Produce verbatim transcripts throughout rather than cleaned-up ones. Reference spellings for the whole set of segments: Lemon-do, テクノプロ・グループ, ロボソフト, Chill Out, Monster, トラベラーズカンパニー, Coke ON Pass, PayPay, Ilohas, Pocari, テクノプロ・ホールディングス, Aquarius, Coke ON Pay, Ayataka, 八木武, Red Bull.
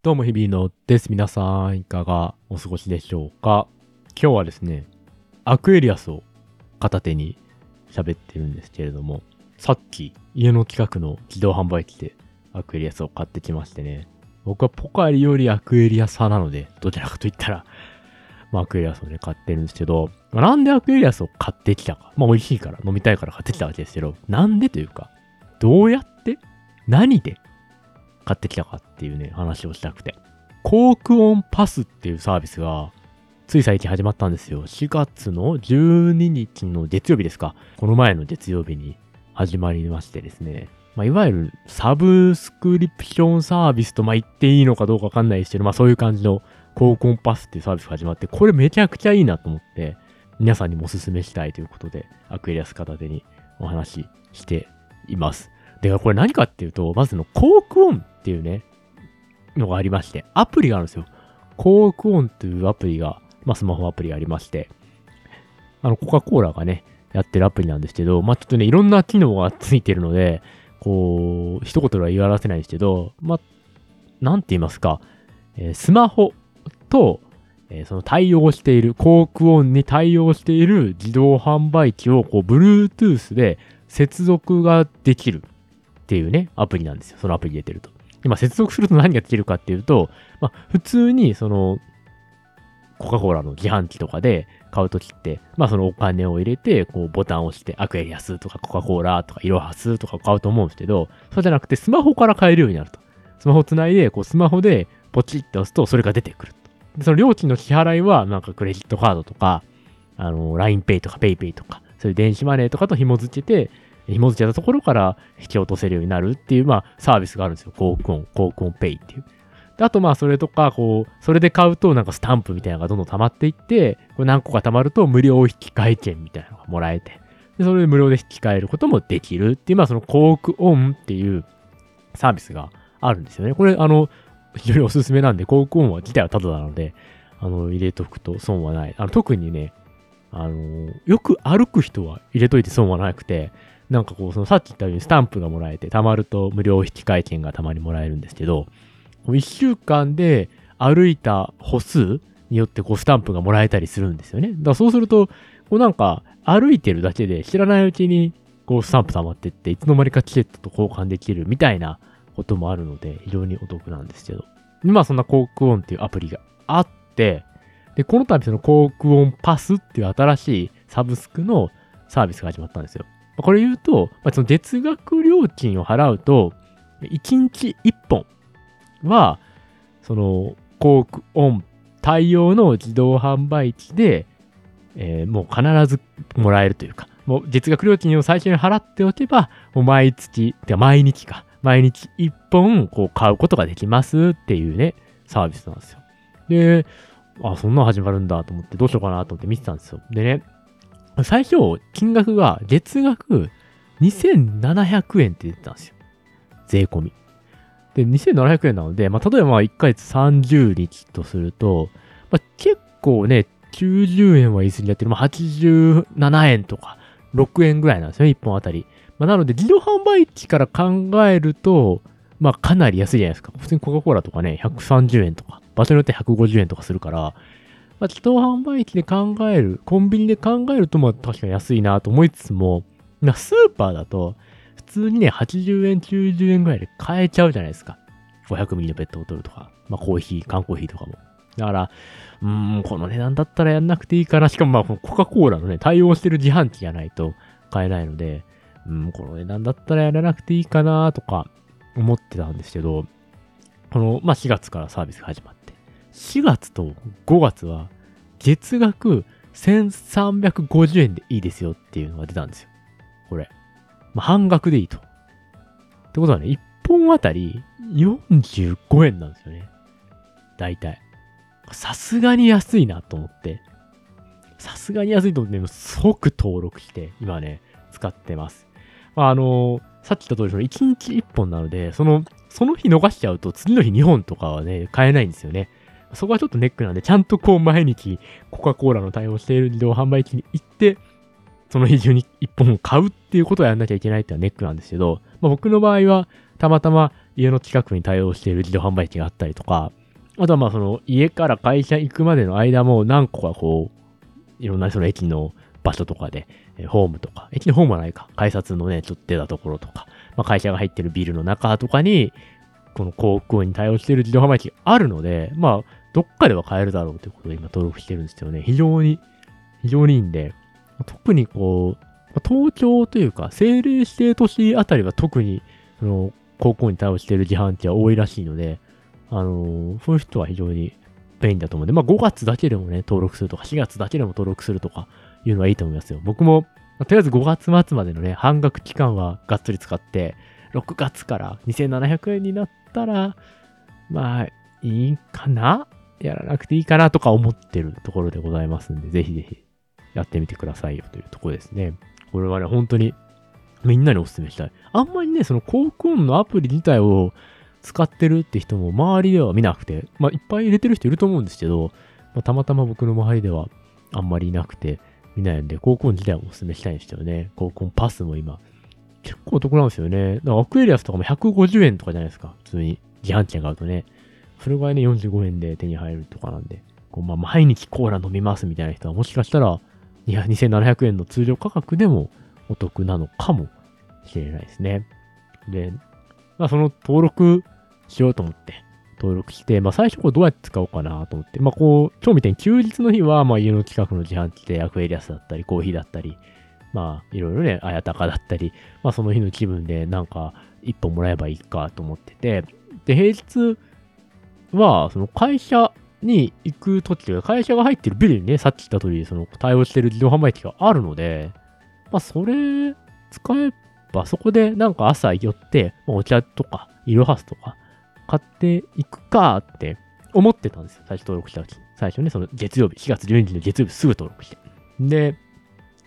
どうも日々のです。皆さんいかがお過ごしでしょうか。今日はですね、アクエリアスを片手に喋ってるんですけれども、さっき家の近くの自動販売機でアクエリアスを買ってきましてね、僕はポカリよりアクエリアス派なので、どちらかといったらまあアクエリアスをね買ってるんですけど、まあ、なんでアクエリアスを買ってきたか、まあ美味しいから飲みたいから買ってきたわけですけど、なんでというかどうやって何で買ってきたかっていうね話をしたくて、Coke ON Passっていうサービスがつい最近始まったんですよ。しがつのじゅうににちの月曜日ですか、この前の月曜日に始まりましてですね、まあ、いわゆるサブスクリプションサービスとまあ言っていいのかどうかわかんないですけど、まあそういう感じのCoke ON Passっていうサービスが始まって、これめちゃくちゃいいなと思って皆さんにもおすすめしたいということで、アクエリアス片手にお話ししています。で、これ何かっていうと、まずのCoke ONっていうね、のがありまして、アプリがあるんですよ。Coke ONというアプリが、まあスマホアプリがありまして、あの、コカ・コーラがね、やってるアプリなんですけど、まあちょっとね、いろんな機能がついてるので、こう、一言では言い表せないんですけど、まあ、なんて言いますか、えー、スマホと、えー、その対応している、Coke ONに対応している自動販売機を、こう、Bluetooth で接続ができる。っていうね、アプリなんですよ。そのアプリ出てると。今、接続すると何ができるかっていうと、まあ、普通に、その、コカ・コーラの自販機とかで買うときって、まあ、そのお金を入れて、こう、ボタンを押して、アクエリアスとかコカ・コーラとか、イロハスとか買うと思うんですけど、そうじゃなくて、スマホから買えるようになると。スマホつないで、こう、スマホでポチッと押すと、それが出てくると。で、その料金の支払いは、なんかクレジットカードとか、あの、ライン Pay とか PayPay とか、そういう電子マネーとかと紐づけて、紐付けたところから引き落とせるようになるっていう、まあ、サービスがあるんですよ。Coke ON、Coke ON Pay っていう。で、あと、まあ、それとか、こう、それで買うと、なんかスタンプみたいなのがどんどん溜まっていって、これ何個か溜まると無料引き換え券みたいなのがもらえて、で、それで無料で引き換えることもできるっていう、まあ、その Coke ON っていうサービスがあるんですよね。これ、あの、非常におすすめなんで、Coke ON は自体はタダなので、あの、入れとくと損はない。あの、特にね、あの、よく歩く人は入れといて損はなくて、なんかこう、そのさっき言ったようにスタンプがもらえて、貯まると無料引き換え券がたまにもらえるんですけど、いっしゅうかんで歩いた歩数によってこうスタンプがもらえたりするんですよね。だからそうすると、こうなんか歩いてるだけで知らないうちにこうスタンプ溜まってって、いつの間にかチケットと交換できるみたいなこともあるので、非常にお得なんですけど。今そんなCoke ONっていうアプリがあって、で、この度そのCoke ON Passっていう新しいサブスクのサービスが始まったんですよ。これ言うと、その月額料金を払うと、いちにちいっぽんは、その、Coke ON対応の自動販売機で、えー、もう必ずもらえるというか、もう月額料金を最初に払っておけば、もう毎月、てか毎日か、毎日いっぽんこう買うことができますっていうね、サービスなんですよ。で、あ、そんなの始まるんだと思って、どうしようかなと思って見てたんですよ。でね、最初、金額が月額にせんななひゃくえんって出てたんですよ。税込み。で、にせんななひゃくえんなので、まあ、例えばいっかげつさんじゅうにちとすると、まあ、結構ね、きゅうじゅうえんは言い過ぎだって、まあ、はちじゅうななえんとかろくえんぐらいなんですよね、いっぽんあたり。まあ、なので、自動販売機から考えると、まあ、かなり安いじゃないですか。普通にコカ・コーラとかね、ひゃくさんじゅうえんとか、場所によってひゃくごじゅうえんとかするから、まあ、自動販売機で考える、コンビニで考えると、まあ確かに安いなと思いつつも、まあ、スーパーだと、普通にね、はちじゅうえん、きゅうじゅうえんぐらいで買えちゃうじゃないですか。ごひゃくミリリットルのペットボトルとか、まあコーヒー、缶コーヒーとかも。だから、うーん、この値段だったらやんなくていいかな。しかもまあ、このコカ・コーラのね、対応してる自販機じゃないと買えないので、うん、この値段だったらやらなくていいかなとか思ってたんですけど、この、まあしがつからサービスが始まって、しがつとごがつは月額せんさんびゃくごじゅうえんでいいですよっていうのが出たんですよ。これ。まあ、半額でいいと。ってことはね、いっぽんあたりよんじゅうごえんなんですよね。だいたい。さすがに安いなと思って。さすがに安いと思って、即登録して、今ね、使ってます。まあ、あのー、さっき言った通り、そのいちにちいっぽんなので、その、その日逃しちゃうと次の日にほんとかはね、買えないんですよね。そこはちょっとネックなんで、ちゃんとこう毎日コカ・コーラの対応している自動販売機に行って、その日中にいっぽん買うっていうことをやんなきゃいけないっていうのはネックなんですけど、まあ、僕の場合はたまたま家の近くに対応している自動販売機があったりとか、あとはまあその家から会社行くまでの間も何個かこういろんなその駅の場所とかでホームとか、駅のホームはないか、改札のねちょっと出たところとか、まあ、会社が入ってるビルの中とかにこのコークオンに対応している自動販売機があるので、まあどっかでは買えるだろうということで今登録してるんですよね。非常に非常にいいんで、特にこう東京というか政令指定都市あたりは特にその高校に対応している自販機は多いらしいので、あのー、そういう人は非常に便利だと思うんで、まあごがつだけでもね登録するとかしがつだけでも登録するとかいうのはいいと思いますよ。僕もとりあえずごがつ末までのね半額期間はがっつり使って、ろくがつからにせんななひゃくえんになったらまあいいかな、やらなくていいかなとか思ってるところでございますんで、ぜひぜひやってみてくださいよというところですね。これはね、本当にみんなにお勧めしたい。あんまりね、そのコークオンのアプリ自体を使ってるって人も周りでは見なくて、まあいっぱい入れてる人いると思うんですけど、まあ、たまたま僕の周りではあんまりいなくて見ないんで、コークオン自体をお勧めしたいんですよね。コークオンパスも今、結構お得なんですよね。だからアクエリアスとかもひゃくごじゅうえんとかじゃないですか。普通に自販機で買うとね。それぐらいね、よんじゅうごえんで手に入るとかなんで、こうまあ毎日コーラ飲みますみたいな人はもしかしたら、いやにせんななひゃくえんの通常価格でもお得なのかもしれないですね。で、まあ、その登録しようと思って登録して、まあ、最初これどうやって使おうかなと思って、まあ、こう今日みたいに休日の日はまあ家の近くの自販機でアクエリアスだったりコーヒーだったり、まあいろいろね綾鷹だったり、まあ、その日の気分でなんか一本もらえばいいかと思ってて、で平日はその会社に行くときというか、会社が入ってるビルにね、さっき言った通り、その対応してる自動販売機があるので、まあ、それ、使えば、そこでなんか朝寄って、お茶とか、イロハスとか、買っていくかって思ってたんですよ。最初登録したとき。最初ね、その月曜日、しがつじゅうににちの月曜日すぐ登録して。で、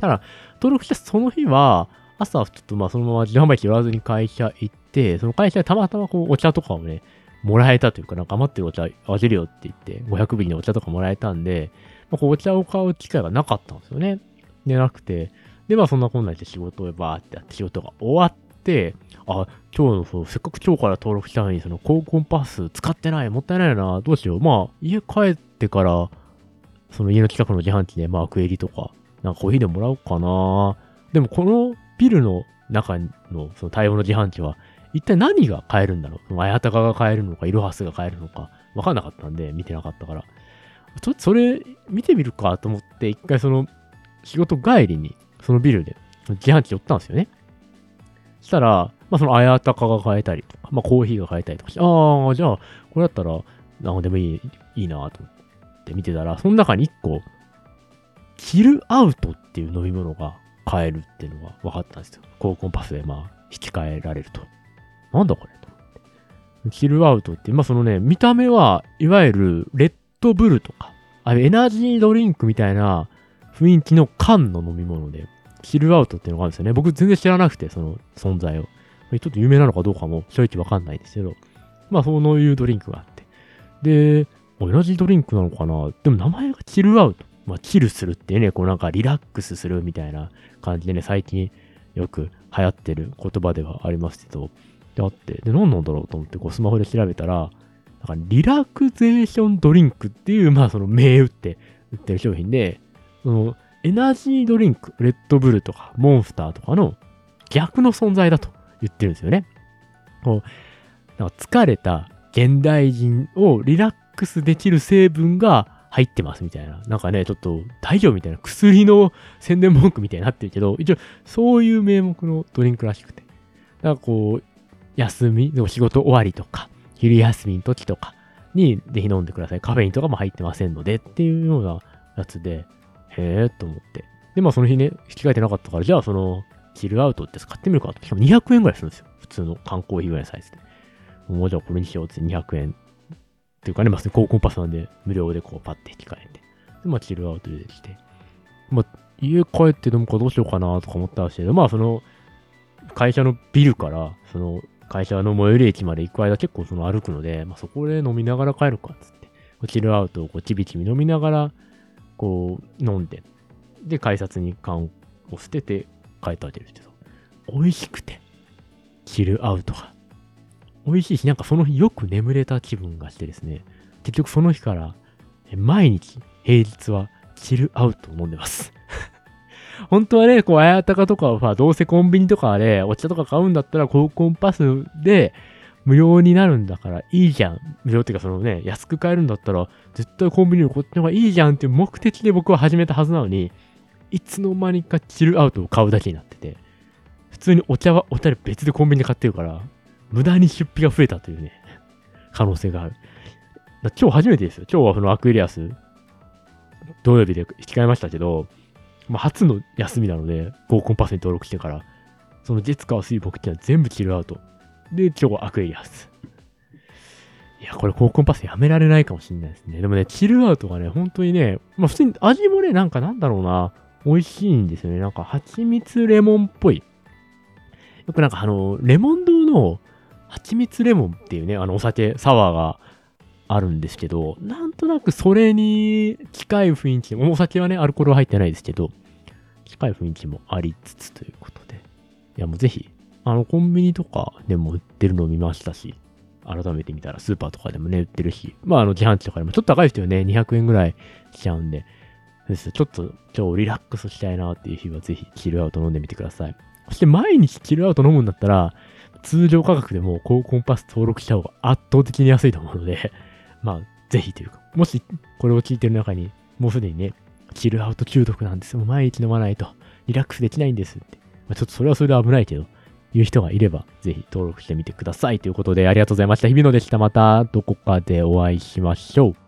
ただ、登録したその日は、朝、ちょっとまあ、そのまま自動販売機寄らずに会社行って、その会社でたまたまこう、お茶とかをね、もらえたというか、なんか余ってるお茶あげるよって言って、ごひゃくびきのお茶とかもらえたんで、まあ、こうお茶を買う機会がなかったんですよね。で、なくて。で、まあそんなこんなで仕事をバーってやって、仕事が終わって、あ、今日のそう、せっかく今日から登録したのに、そのコークオンパス使ってない、もったいないな、どうしよう。まあ家帰ってから、その家の近くの自販機で、まあアクエリとか、なんかコーヒーでもらおうかな。でもこのビルの中のその対応の自販機は、一体何が買えるんだろう、綾鷹が買えるのか、イロハスが買えるのか、分かんなかったんで、見てなかったから。ちょっとそれ、見てみるかと思って、一回その、仕事帰りに、そのビルで、自販機寄ったんですよね。そしたら、まあその綾鷹が買えたりとか、まあコーヒーが買えたりとかして、ああ、じゃあ、これだったら、なんでもいい、いいなと思って見てたら、その中に一個、チルアウトっていう飲み物が買えるっていうのが分かったんですよ。コークオンパスで、まあ、引き換えられると。なんだこれと思って。チルアウトって、まあ、そのね、見た目はいわゆるレッドブルとか、あれエナジードリンクみたいな雰囲気の缶の飲み物で、チルアウトっていうのがあるんですよね。僕全然知らなくて、その存在を。ちょっと有名なのかどうかも正直わかんないんですけど、まあ、そういうドリンクがあって。で、エナジードリンクなのかな？でも名前がチルアウト。まあ、チルするっていうね、こうなんかリラックスするみたいな感じでね、最近よく流行ってる言葉ではありますけど、であって、で、何なんだろうと思って、こう、スマホで調べたら、なんか、リラクゼーションドリンクっていう、まあ、その、銘打って、売ってる商品で、その、エナジードリンク、レッドブルとか、モンスターとかの逆の存在だと言ってるんですよね。こう、なんか疲れた現代人をリラックスできる成分が入ってますみたいな。なんかね、ちょっと、大丈夫みたいな、薬の宣伝文句みたいになってるけど、一応、そういう名目のドリンクらしくて。なんかこう、休み、でも仕事終わりとか、昼休みの時とかに、ぜひ飲んでください。カフェインとかも入ってませんので、っていうようなやつで、へーと思って。で、まあその日ね、引き換えてなかったから、じゃあその、チルアウトって買ってみるかと。しかもにひゃくえんぐらいするんですよ。普通の缶コーヒーぐらいのサイズで。もうじゃあこれにしようってにひゃくえん。っていうかね、まあコークオンパスなんで、無料でこうパッて引き換えて。で、まあチルアウトできて。まあ、家帰って飲むかどうしようかなとか思ったらしいけど、まあその、会社のビルから、その、会社の最寄り駅まで行く間結構その歩くので、まあ、そこで飲みながら帰るかっつって、チルアウトをこうちびちび飲みながらこう飲んで、で改札に缶を捨てて帰ってあげるってさ、美味しくてチルアウトが美味しいし、なんかその日よく眠れた気分がしてですね、結局その日から毎日平日はチルアウト飲んでます本当はね、こうあやたかとかはどうせコンビニとかでお茶とか買うんだったらコークオンパスで無料になるんだからいいじゃん、無料っていうかそのね、安く買えるんだったら絶対コンビニよりこっちの方がいいじゃんっていう目的で僕は始めたはずなのに、いつの間にかチルアウトを買うだけになってて、普通にお茶はお茶で別でコンビニで買ってるから無駄に出費が増えたというね、可能性がある。だ今日初めてですよ。今日はそのアクエリアス土曜日で引き換えましたけど、まあ、初の休みなのでコークオンパスに登録してから、その月火水木っていうのは全部チルアウトで、今日はアクエリアス。いや、これコークオンパスやめられないかもしれないですね。でもね、チルアウトがね、本当にね、まあ普通に味もね、なんかなんだろうな、美味しいんですよね。なんか蜂蜜レモンっぽい。よくなんかあの、レモン堂の蜂蜜レモンっていうね、あのお酒、サワーがあるんですけど、なんとなくそれに近い雰囲気、お酒はね、アルコールは入ってないですけど、近い雰囲気もありつつということで。いや、もうぜひ、あのコンビニとかでも売ってるのを見ましたし、改めて見たらスーパーとかでもね、売ってるし、まああの自販機とかでもちょっと高い人はね、にひゃくえんぐらいしちゃうんで、ですちょっと今日リラックスしたいなっていう日はぜひチルアウト飲んでみてください。そして毎日チルアウト飲むんだったら、通常価格でもコークオンパス登録した方が圧倒的に安いと思うので、まあぜひというか、もしこれを聞いてる中に、もうすでにね、チルアウト中毒なんですよ、毎日飲まないとリラックスできないんですって、まあ、ちょっとそれはそれで危ないけど、いう人がいればぜひ登録してみてくださいということで、ありがとうございました。日比野でした。またどこかでお会いしましょう。